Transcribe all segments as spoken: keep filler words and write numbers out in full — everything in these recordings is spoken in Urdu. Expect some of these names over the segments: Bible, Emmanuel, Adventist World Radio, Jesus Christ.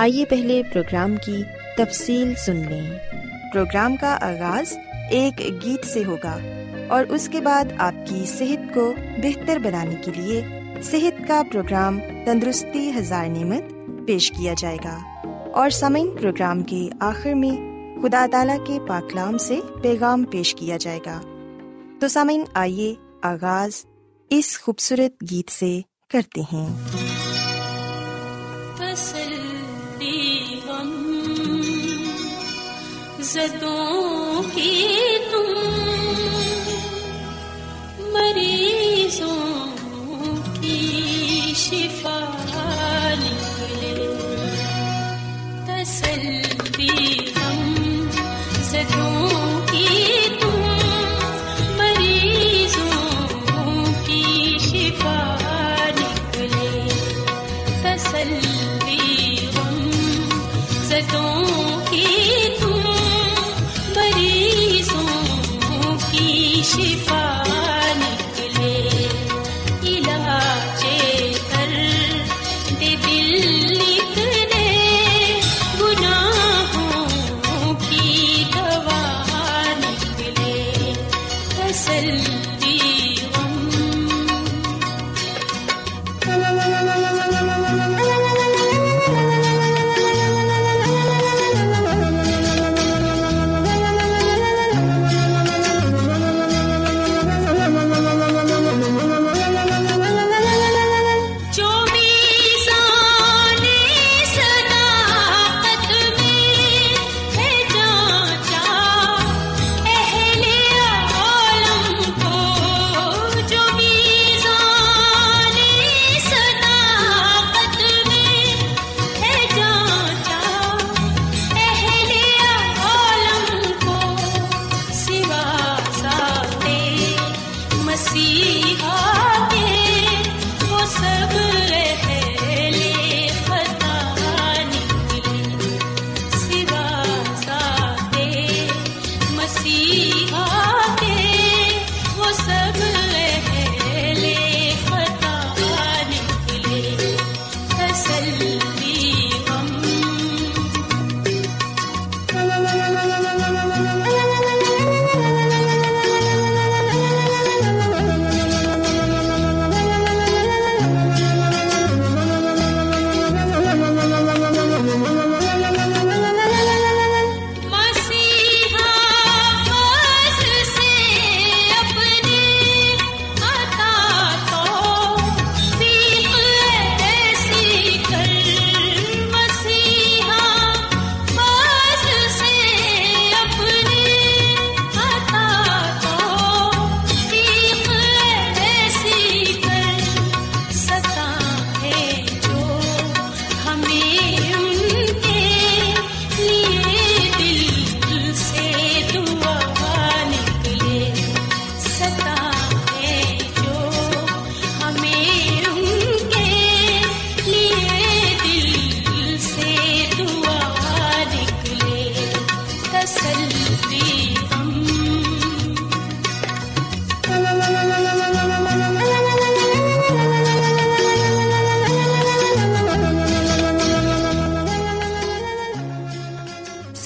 آئیے پہلے پروگرام کی تفصیل سن لیں۔ پروگرام کا آغاز ایک گیت سے ہوگا، اور اس کے بعد آپ کی صحت کو بہتر بنانے کے لیے صحت کا پروگرام تندرستی ہزار نعمت پیش کیا جائے گا، اور سامعین پروگرام کے آخر میں خدا تعالیٰ کے پاک کلام سے پیغام پیش کیا جائے گا۔ تو سامعین، آئیے آغاز اس خوبصورت گیت سے کرتے ہیں۔ زدوں کی تم مریضوں کی شفا نکلے، تسلی ہم زدوں کی تم مریضوں کی شفا نکلے، تسلی ہم زدوں کی شفا نکلے، علاج درد دل نکلے، گناہوں کی دوا نکلے، تسلی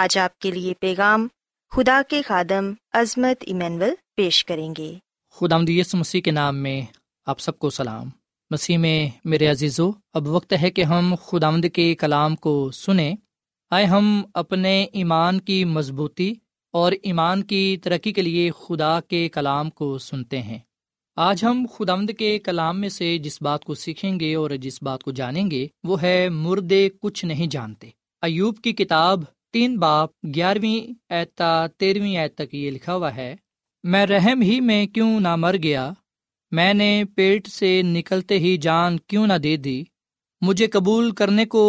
آج آپ کے لیے پیغام خدا کے خادم عظمت ایمینول پیش کریں گے۔ خداوند یسوع مسیح کے نام میں آپ سب کو سلام۔ مسیح میں میرے عزیزو، اب وقت ہے کہ ہم خداوند کے کلام کو سنیں۔ آئے ہم اپنے ایمان کی مضبوطی اور ایمان کی ترقی کے لیے خدا کے کلام کو سنتے ہیں۔ آج ہم خداوند کے کلام میں سے جس بات کو سیکھیں گے اور جس بات کو جانیں گے وہ ہے مردے کچھ نہیں جانتے۔ ایوب کی کتاب تین باب گیارہویں آیت تا تیرہویں آیت تک یہ لکھا ہوا ہے، میں رحم ہی میں کیوں نہ مر گیا، میں نے پیٹ سے نکلتے ہی جان کیوں نہ دے دی، مجھے قبول کرنے کو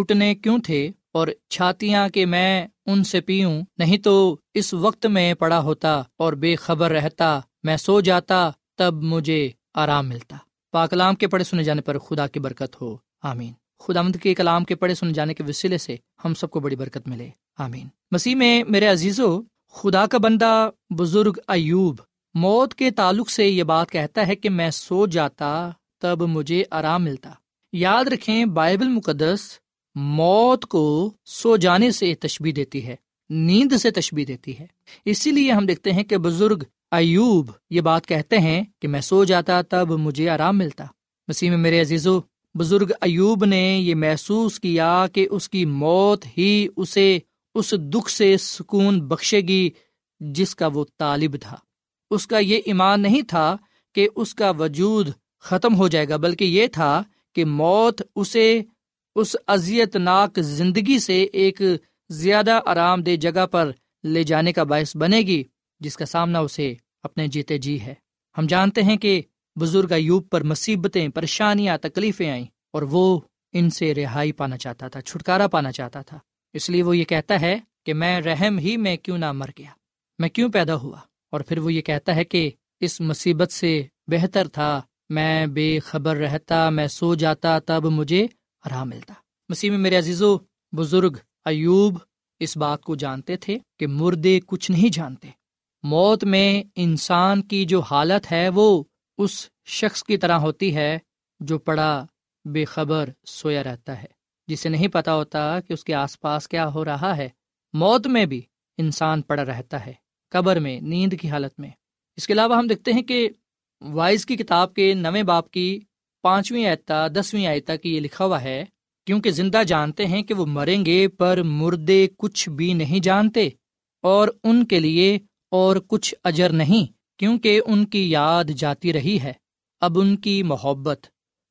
گھٹنے کیوں تھے اور چھاتیاں کہ میں ان سے پیوں، نہیں تو اس وقت میں پڑا ہوتا اور بے خبر رہتا، میں سو جاتا تب مجھے آرام ملتا۔ پاک کلام کے پڑھے سنے جانے پر خدا کی برکت ہو، آمین۔ خداوند کے کلام کے پڑھے سنے جانے کے وسیلے سے ہم سب کو بڑی برکت ملے، آمین۔ مسیح میں میرے عزیزو، خدا کا بندہ بزرگ ایوب موت کے تعلق سے یہ بات کہتا ہے کہ میں سو جاتا تب مجھے آرام ملتا۔ یاد رکھیں، بائبل مقدس موت کو سو جانے سے تشبیہ دیتی ہے، نیند سے تشبیہ دیتی ہے۔ اسی لیے ہم دیکھتے ہیں کہ بزرگ ایوب یہ بات کہتے ہیں کہ میں سو جاتا تب مجھے آرام ملتا۔ مسیح میں میرے عزیزو، بزرگ ایوب نے یہ محسوس کیا کہ اس کی موت ہی اسے اس دکھ سے سکون بخشے گی جس کا وہ طالب تھا۔ اس کا یہ ایمان نہیں تھا کہ اس کا وجود ختم ہو جائے گا، بلکہ یہ تھا کہ موت اسے اس اذیت ناک زندگی سے ایک زیادہ آرام دہ جگہ پر لے جانے کا باعث بنے گی جس کا سامنا اسے اپنے جیتے جی ہے۔ ہم جانتے ہیں کہ بزرگ ایوب پر مصیبتیں، پریشانیاں، تکلیفیں آئیں اور وہ ان سے رہائی پانا چاہتا تھا، چھٹکارا پانا چاہتا تھا، اس لیے وہ یہ کہتا ہے کہ میں رحم ہی میں کیوں نہ مر گیا، میں کیوں پیدا ہوا، اور پھر وہ یہ کہتا ہے کہ اس مصیبت سے بہتر تھا میں بے خبر رہتا، میں سو جاتا، تب مجھے آرام ملتا۔ مسیح میں میرے عزیزو، بزرگ ایوب اس بات کو جانتے تھے کہ مردے کچھ نہیں جانتے، موت میں انسان کی جو حالت ہے وہ اس شخص کی طرح ہوتی ہے جو پڑا بے خبر سویا رہتا ہے، جسے نہیں پتہ ہوتا کہ اس کے آس پاس کیا ہو رہا ہے۔ موت میں بھی انسان پڑا رہتا ہے، قبر میں، نیند کی حالت میں۔ اس کے علاوہ ہم دیکھتے ہیں کہ وائز کی کتاب کے نویں باب کی پانچویں آیت تا دسویں آیت تک یہ لکھا ہوا ہے، کیونکہ زندہ جانتے ہیں کہ وہ مریں گے پر مردے کچھ بھی نہیں جانتے، اور ان کے لیے اور کچھ اجر نہیں، کیونکہ ان کی یاد جاتی رہی ہے۔ اب ان کی محبت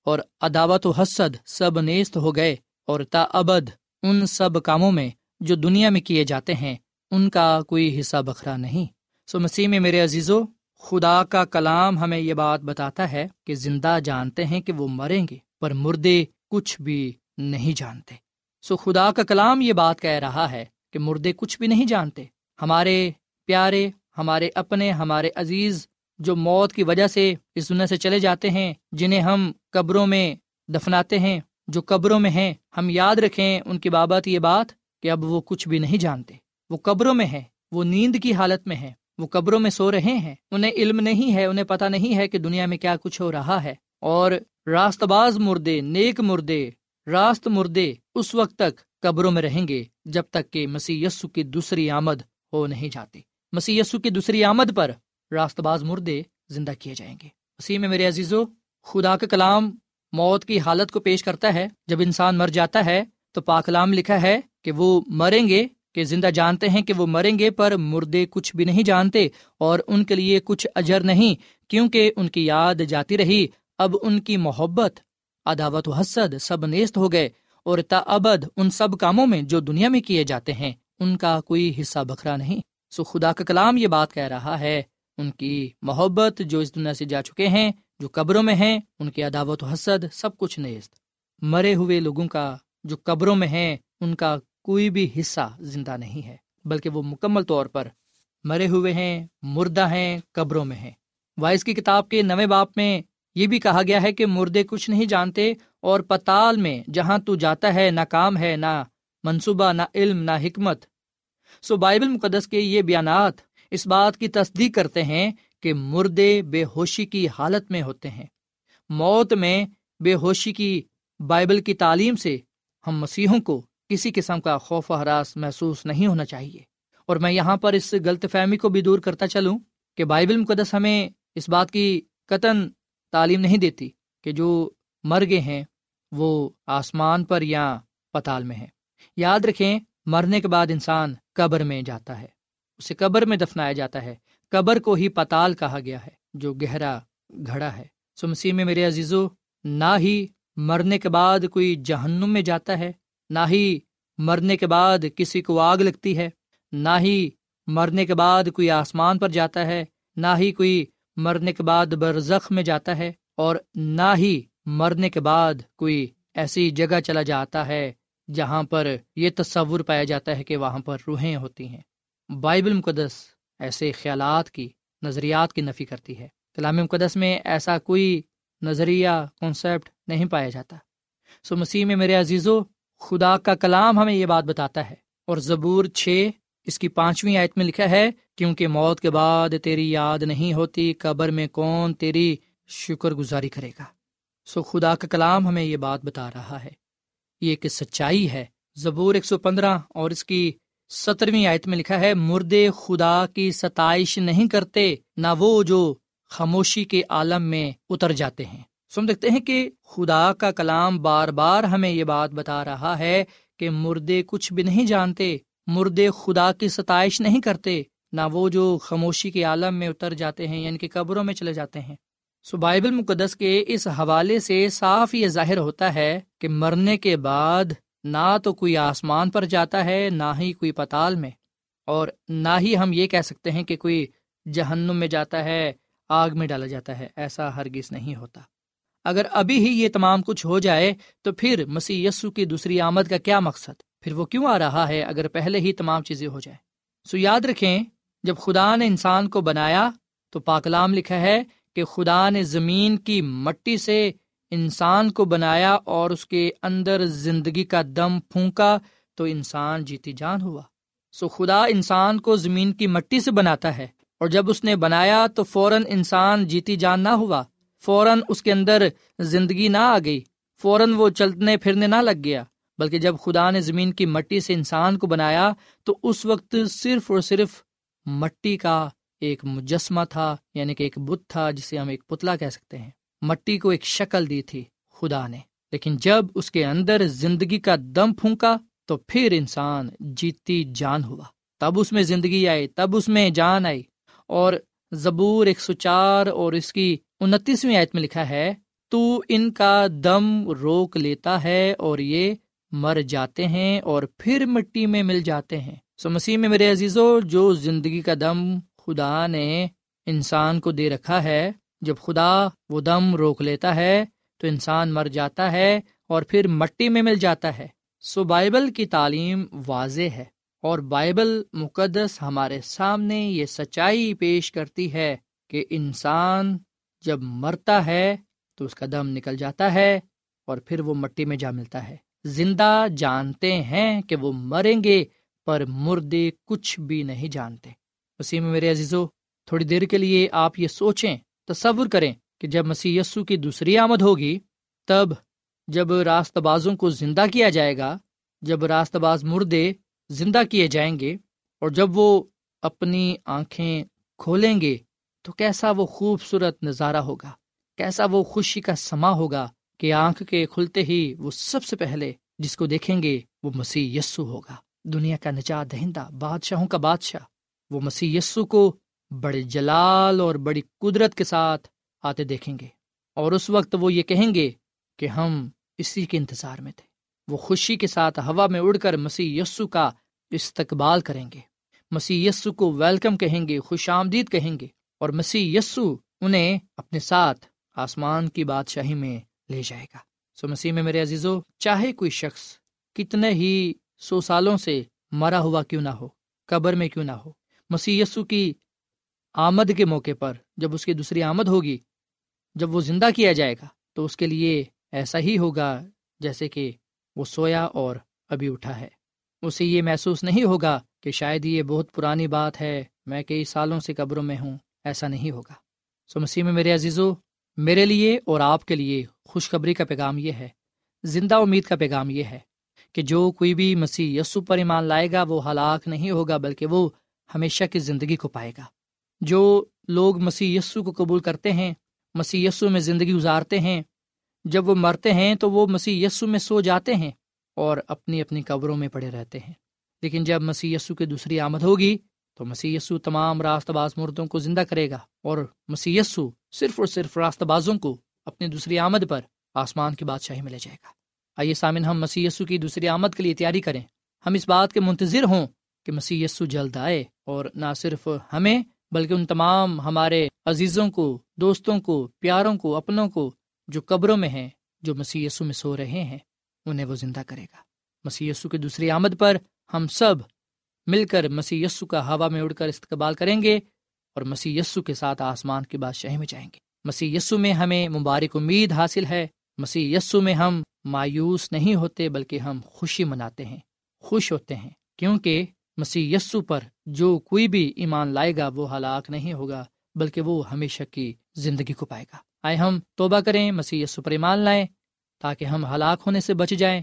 اور عداوت و حسد سب نیست ہو گئے، اور تا ابد ان سب کاموں میں جو دنیا میں کیے جاتے ہیں ان کا کوئی حصہ بکھرا نہیں۔ سو مسیح میں میرے عزیزو، خدا کا کلام ہمیں یہ بات بتاتا ہے کہ زندہ جانتے ہیں کہ وہ مریں گے پر مردے کچھ بھی نہیں جانتے۔ سو خدا کا کلام یہ بات کہہ رہا ہے کہ مردے کچھ بھی نہیں جانتے۔ ہمارے پیارے، ہمارے اپنے، ہمارے عزیز جو موت کی وجہ سے اس دنیا سے چلے جاتے ہیں، جنہیں ہم قبروں میں دفناتے ہیں، جو قبروں میں ہیں، ہم یاد رکھیں ان کی بابت یہ بات کہ اب وہ کچھ بھی نہیں جانتے، وہ قبروں میں ہیں، وہ نیند کی حالت میں ہیں، وہ قبروں میں سو رہے ہیں، انہیں علم نہیں ہے، انہیں پتہ نہیں ہے کہ دنیا میں کیا کچھ ہو رہا ہے۔ اور راست باز مردے، نیک مردے، راست مردے اس وقت تک قبروں میں رہیں گے جب تک کہ مسیح یسوع کی دوسری آمد ہو نہیں جاتی۔ مسیح یسوع کی دوسری آمد پر راست باز مردے زندہ کیے جائیں گے۔ مسیح میں میرے عزیزو، خدا کا کلام موت کی حالت کو پیش کرتا ہے۔ جب انسان مر جاتا ہے تو پاک کلام لکھا ہے کہ وہ مریں گے، کہ زندہ جانتے ہیں کہ وہ مریں گے پر مردے کچھ بھی نہیں جانتے، اور ان کے لیے کچھ اجر نہیں، کیونکہ ان کی یاد جاتی رہی۔ اب ان کی محبت، عداوت و حسد سب نیست ہو گئے، اور تا ابد ان سب کاموں میں جو دنیا میں کیے جاتے ہیں ان کا کوئی حصہ بکھرا نہیں۔ سو خدا کا کلام یہ بات کہہ رہا ہے، ان کی محبت جو اس دنیا سے جا چکے ہیں، جو قبروں میں ہیں، ان کی عداوت و حسد سب کچھ نیست۔ مرے ہوئے لوگوں کا جو قبروں میں ہیں ان کا کوئی بھی حصہ زندہ نہیں ہے، بلکہ وہ مکمل طور پر مرے ہوئے ہیں، مردہ ہیں، قبروں میں ہیں۔ وائز کی کتاب کے نویں باب میں یہ بھی کہا گیا ہے کہ مردے کچھ نہیں جانتے، اور پتال میں جہاں تو جاتا ہے نہ کام ہے، نہ منصوبہ، نہ علم، نہ حکمت۔ سو بائبل مقدس کے یہ بیانات اس بات کی تصدیق کرتے ہیں کہ مردے بے ہوشی کی حالت میں ہوتے ہیں۔ موت میں بے ہوشی کی بائبل کی تعلیم سے ہم مسیحوں کو کسی قسم کا خوف و ہراس محسوس نہیں ہونا چاہیے۔ اور میں یہاں پر اس غلط فہمی کو بھی دور کرتا چلوں کہ بائبل مقدس ہمیں اس بات کی قطعاً تعلیم نہیں دیتی کہ جو مر گئے ہیں وہ آسمان پر یا پتال میں ہیں۔ یاد رکھیں، مرنے کے بعد انسان قبر میں جاتا ہے، اسے قبر میں دفنایا جاتا ہے، قبر کو ہی پتال کہا گیا ہے جو گہرا گھڑا ہے۔ سو مسیح میں میرے عزیزو، نہ ہی مرنے کے بعد کوئی جہنم میں جاتا ہے، نہ ہی مرنے کے بعد کسی کو آگ لگتی ہے، نہ ہی مرنے کے بعد کوئی آسمان پر جاتا ہے، نہ ہی کوئی مرنے کے بعد برزخ میں جاتا ہے، اور نہ ہی مرنے کے بعد کوئی ایسی جگہ چلا جاتا ہے جہاں پر یہ تصور پایا جاتا ہے کہ وہاں پر روحیں ہوتی ہیں۔ بائبل مقدس ایسے خیالات کی، نظریات کی نفی کرتی ہے۔ کلام مقدس میں ایسا کوئی نظریہ، کانسیپٹ نہیں پایا جاتا۔ سو مسیح میں میرے عزیزو، خدا کا کلام ہمیں یہ بات بتاتا ہے، اور زبور چھ اس کی پانچویں آیت میں لکھا ہے، کیونکہ موت کے بعد تیری یاد نہیں ہوتی، قبر میں کون تیری شکر گزاری کرے گا۔ سو خدا کا کلام ہمیں یہ بات بتا رہا ہے، یہ ایک سچائی ہے۔ زبور ایک سو پندرہ اور اس کی سترویں آیت میں لکھا ہے، مردے خدا کی ستائش نہیں کرتے، نہ وہ جو خاموشی کے عالم میں اتر جاتے ہیں۔ سو ہم دیکھتے ہیں کہ خدا کا کلام بار بار ہمیں یہ بات بتا رہا ہے کہ مردے کچھ بھی نہیں جانتے، مردے خدا کی ستائش نہیں کرتے، نہ وہ جو خاموشی کے عالم میں اتر جاتے ہیں، یعنی کہ قبروں میں چلے جاتے ہیں۔ سو بائبل مقدس کے اس حوالے سے صاف یہ ظاہر ہوتا ہے کہ مرنے کے بعد نہ تو کوئی آسمان پر جاتا ہے، نہ ہی کوئی پتال میں، اور نہ ہی ہم یہ کہہ سکتے ہیں کہ کوئی جہنم میں جاتا ہے، آگ میں ڈالا جاتا ہے، ایسا ہرگز نہیں ہوتا۔ اگر ابھی ہی یہ تمام کچھ ہو جائے تو پھر مسیح یسو کی دوسری آمد کا کیا مقصد؟ پھر وہ کیوں آ رہا ہے اگر پہلے ہی تمام چیزیں ہو جائیں؟ سو یاد رکھیں، جب خدا نے انسان کو بنایا تو پاکلام لکھا ہے کہ خدا نے زمین کی مٹی سے انسان کو بنایا اور اس کے اندر زندگی کا دم پھونکا تو انسان جیتی جان ہوا۔ سو خدا انسان کو زمین کی مٹی سے بناتا ہے، اور جب اس نے بنایا تو فوراً انسان جیتی جان نہ ہوا، فوراً اس کے اندر زندگی نہ آ گئی، فوراً وہ چلنے پھرنے نہ لگ گیا، بلکہ جب خدا نے زمین کی مٹی سے انسان کو بنایا تو اس وقت صرف اور صرف مٹی کا ایک مجسمہ تھا، یعنی کہ ایک بت تھا، جسے ہم ایک پتلا کہہ سکتے ہیں۔ مٹی کو ایک شکل دی تھی خدا نے، لیکن جب اس کے اندر زندگی کا دم پھونکا تو پھر انسان جیتی جان ہوا، تب اس میں زندگی آئی، تب اس میں جان آئی۔ اور زبور ایک سو چار اور اس کی انتیسویں آیت میں لکھا ہے، تو ان کا دم روک لیتا ہے اور یہ مر جاتے ہیں اور پھر مٹی میں مل جاتے ہیں۔ سو مسیح میں میرے عزیزو، جو زندگی کا دم خدا نے انسان کو دے رکھا ہے، جب خدا وہ دم روک لیتا ہے تو انسان مر جاتا ہے اور پھر مٹی میں مل جاتا ہے۔ سو بائبل کی تعلیم واضح ہے، اور بائبل مقدس ہمارے سامنے یہ سچائی پیش کرتی ہے کہ انسان جب مرتا ہے تو اس کا دم نکل جاتا ہے اور پھر وہ مٹی میں جا ملتا ہے۔ زندہ جانتے ہیں کہ وہ مریں گے، پر مردے کچھ بھی نہیں جانتے۔ مسیح میں میرے عزیزو، تھوڑی دیر کے لیے آپ یہ سوچیں، تصور کریں کہ جب مسیح یسو کی دوسری آمد ہوگی، تب جب راست بازوں کو زندہ کیا جائے گا، جب راست باز مردے زندہ کیے جائیں گے، اور جب وہ اپنی آنکھیں کھولیں گے تو کیسا وہ خوبصورت نظارہ ہوگا، کیسا وہ خوشی کا سما ہوگا کہ آنکھ کے کھلتے ہی وہ سب سے پہلے جس کو دیکھیں گے وہ مسیح یسو ہوگا، دنیا کا نجات دہندہ، بادشاہوں کا بادشاہ۔ وہ مسیح یسو کو بڑے جلال اور بڑی قدرت کے ساتھ آتے دیکھیں گے، اور اس وقت وہ یہ کہیں گے کہ ہم اسی کے انتظار میں تھے۔ وہ خوشی کے ساتھ ہوا میں اڑ کر مسیح یسو کا استقبال کریں گے، مسیح یسو کو ویلکم کہیں گے، خوش آمدید کہیں گے، اور مسیح یسو انہیں اپنے ساتھ آسمان کی بادشاہی میں لے جائے گا۔ سو مسیح میں میرے عزیزو، چاہے کوئی شخص کتنے ہی سو سالوں سے مرا ہوا کیوں نہ ہو، قبر میں کیوں نہ ہو، مسیح یسو کی آمد کے موقع پر جب اس کی دوسری آمد ہوگی، جب وہ زندہ کیا جائے گا، تو اس کے لیے ایسا ہی ہوگا جیسے کہ وہ سویا اور ابھی اٹھا ہے۔ اسے یہ محسوس نہیں ہوگا کہ شاید یہ بہت پرانی بات ہے، میں کئی سالوں سے قبروں میں ہوں، ایسا نہیں ہوگا۔ سو مسیح میں میرے عزیزو، میرے لیے اور آپ کے لیے خوشخبری کا پیغام یہ ہے، زندہ امید کا پیغام یہ ہے کہ جو کوئی بھی مسیح یسوع پر ایمان لائے گا وہ ہلاک نہیں ہوگا، بلکہ وہ ہمیشہ کی زندگی کو پائے گا۔ جو لوگ مسیح یسوع کو قبول کرتے ہیں، مسیح یسوع میں زندگی گزارتے ہیں، جب وہ مرتے ہیں تو وہ مسیح یسوع میں سو جاتے ہیں اور اپنی اپنی قبروں میں پڑے رہتے ہیں، لیکن جب مسیح یسوع کی دوسری آمد ہوگی تو مسیح یسوع تمام راست باز مردوں کو زندہ کرے گا، اور مسیح یسوع صرف اور صرف راست بازوں کو اپنی دوسری آمد پر آسمان کی بادشاہی میں لے جائے گا۔ آئیے سامن، ہم مسیح یسوع کی دوسری آمد کے لیے تیاری کریں، ہم اس بات کے منتظر ہوں کہ مسیح یسوع جلد آئے، اور نہ صرف ہمیں بلکہ ان تمام ہمارے عزیزوں کو، دوستوں کو، پیاروں کو، اپنوں کو جو قبروں میں ہیں، جو مسیح یسوع میں سو رہے ہیں، انہیں وہ زندہ کرے گا۔ مسیح یسوع کی دوسری آمد پر ہم سب مل کر مسیح یسوع کا ہوا میں اڑ کر استقبال کریں گے اور مسیح یسوع کے ساتھ آسمان کی بادشاہی میں جائیں گے۔ مسیح یسوع میں ہمیں مبارک امید حاصل ہے، مسیح یسوع میں ہم مایوس نہیں ہوتے بلکہ ہم خوشی مناتے ہیں، خوش ہوتے ہیں، کیونکہ مسیح یسوع پر جو کوئی بھی ایمان لائے گا وہ ہلاک نہیں ہوگا بلکہ وہ ہمیشہ کی زندگی کو پائے گا۔ آئے ہم توبہ کریں، مسیح یسوع پر ایمان لائیں تاکہ ہم ہلاک ہونے سے بچ جائیں،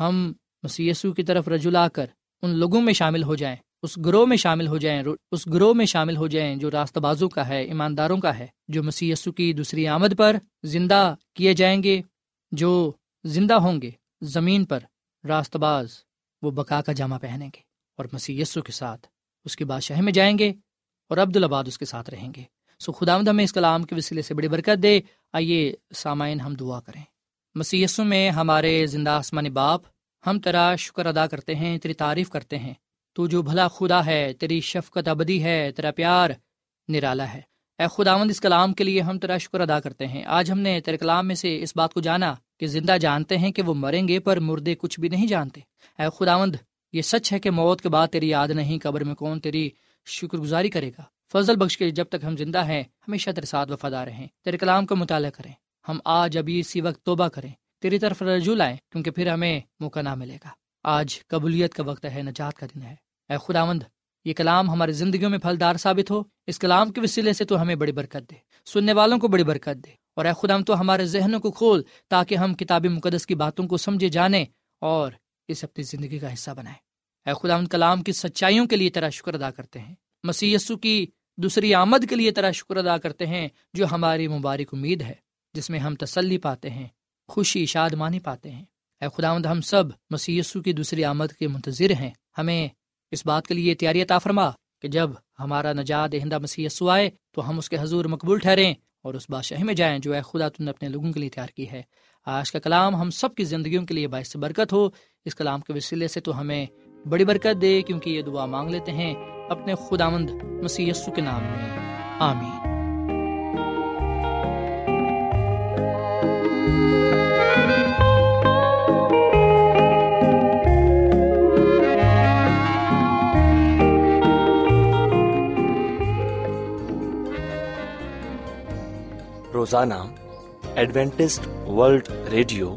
ہم مسیح یسوع کی طرف رجوع لا کر ان لوگوں میں شامل ہو جائیں، اس گروہ میں شامل ہو جائیں اس گروہ میں شامل ہو جائیں جو راست بازوں کا ہے، ایمانداروں کا ہے، جو مسیح یسوع کی دوسری آمد پر زندہ کیے جائیں گے، جو زندہ ہوں گے زمین پر، راست باز وہ بقا کا جامہ پہنیں گے اور مسیح یسوع کے ساتھ اس کی بادشاہ میں جائیں گے اور عبدالآباد اس کے ساتھ رہیں گے۔ سو خداوند ہمیں اس کلام کے وسیلے سے بڑی برکت دے۔ آئیے سامعین ہم دعا کریں۔ مسیح یسوع میں ہمارے زندہ آسمانی باپ، ہم تیرا شکر ادا کرتے ہیں، تیری تعریف کرتے ہیں، تو جو بھلا خدا ہے، تیری شفقت ابدی ہے، تیرا پیار نرالا ہے۔ اے خداوند اس کلام کے لیے ہم تیرا شکر ادا کرتے ہیں۔ آج ہم نے تیرے کلام میں سے اس بات کو جانا کہ زندہ جانتے ہیں کہ وہ مریں گے پر مردے کچھ بھی نہیں جانتے۔ اے خداوند یہ سچ ہے کہ موت کے بعد تیری یاد نہیں، قبر میں کون تیری شکر گزاری کرے گا۔ فضل بخش کے جب تک ہم زندہ ہیں ہمیشہ تیرے ساتھ وفادار رہیں، تیرے کلام کا مطالعہ کریں، ہم آج ابھی اسی وقت توبہ کریں، تیری طرف رجوع لائیں، کیونکہ پھر ہمیں موقع نہ ملے گا۔ آج قبولیت کا وقت ہے، نجات کا دن ہے۔ اے خداوند یہ کلام ہماری زندگیوں میں پھلدار ثابت ہو، اس کلام کے وسیلے سے تو ہمیں بڑی برکت دے، سننے والوں کو بڑی برکت دے، اور اے خداوند تو ہمارے ذہنوں کو کھول تاکہ ہم کتاب مقدس کی باتوں کو سمجھے، جانیں اور اس اپنی زندگی کا حصہ بنائیں۔ اے خداوند کلام کی سچائیوں کے لیے تیرا شکر ادا کرتے ہیں، مسیح یسوع کی دوسری آمد کے لیے تیرا شکر ادا کرتے ہیں جو ہماری مبارک امید ہے، جس میں ہم تسلی پاتے ہیں، خوشی شادمانی پاتے ہیں۔ اے خداوند ہم سب مسیح یسوع کی دوسری آمد کے منتظر ہیں، ہمیں اس بات کے لیے تیاری عطا فرما کہ جب ہمارا نجات دہندہ مسیح یسوع آئے تو ہم اس کے حضور مقبول ٹھہریں اور اس بادشاہی میں جائیں جو اے خدا تم نے اپنے لوگوں کے لیے تیار کی ہے۔ آج کا کلام ہم سب کی زندگیوں کے لیے باعث برکت ہو، اس کلام کے وسیلے سے تو ہمیں بڑی برکت دے، کیونکہ یہ دعا مانگ لیتے ہیں اپنے خداوند مسیح یسوع کے نام میں، آمین۔ روزانہ Adventist World radio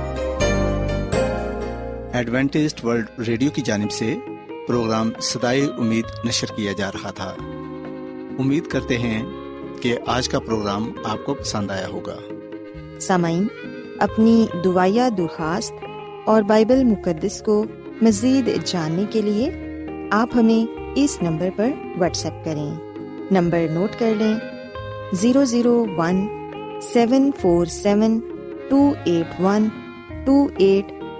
Adventist World Radio کی جانب سے پروگرام صدائے امید نشر کیا جا رہا تھا۔ امید کرتے ہیں کہ آج کا پروگرام آپ کو پسند آیا ہوگا۔ سامعین، اپنی دعائیا درخواست اور بائبل مقدس کو مزید جاننے کے لیے آپ ہمیں اس نمبر پر واٹس ایپ کریں۔ نمبر نوٹ کر لیں، zero zero one, seven four seven two eight one two at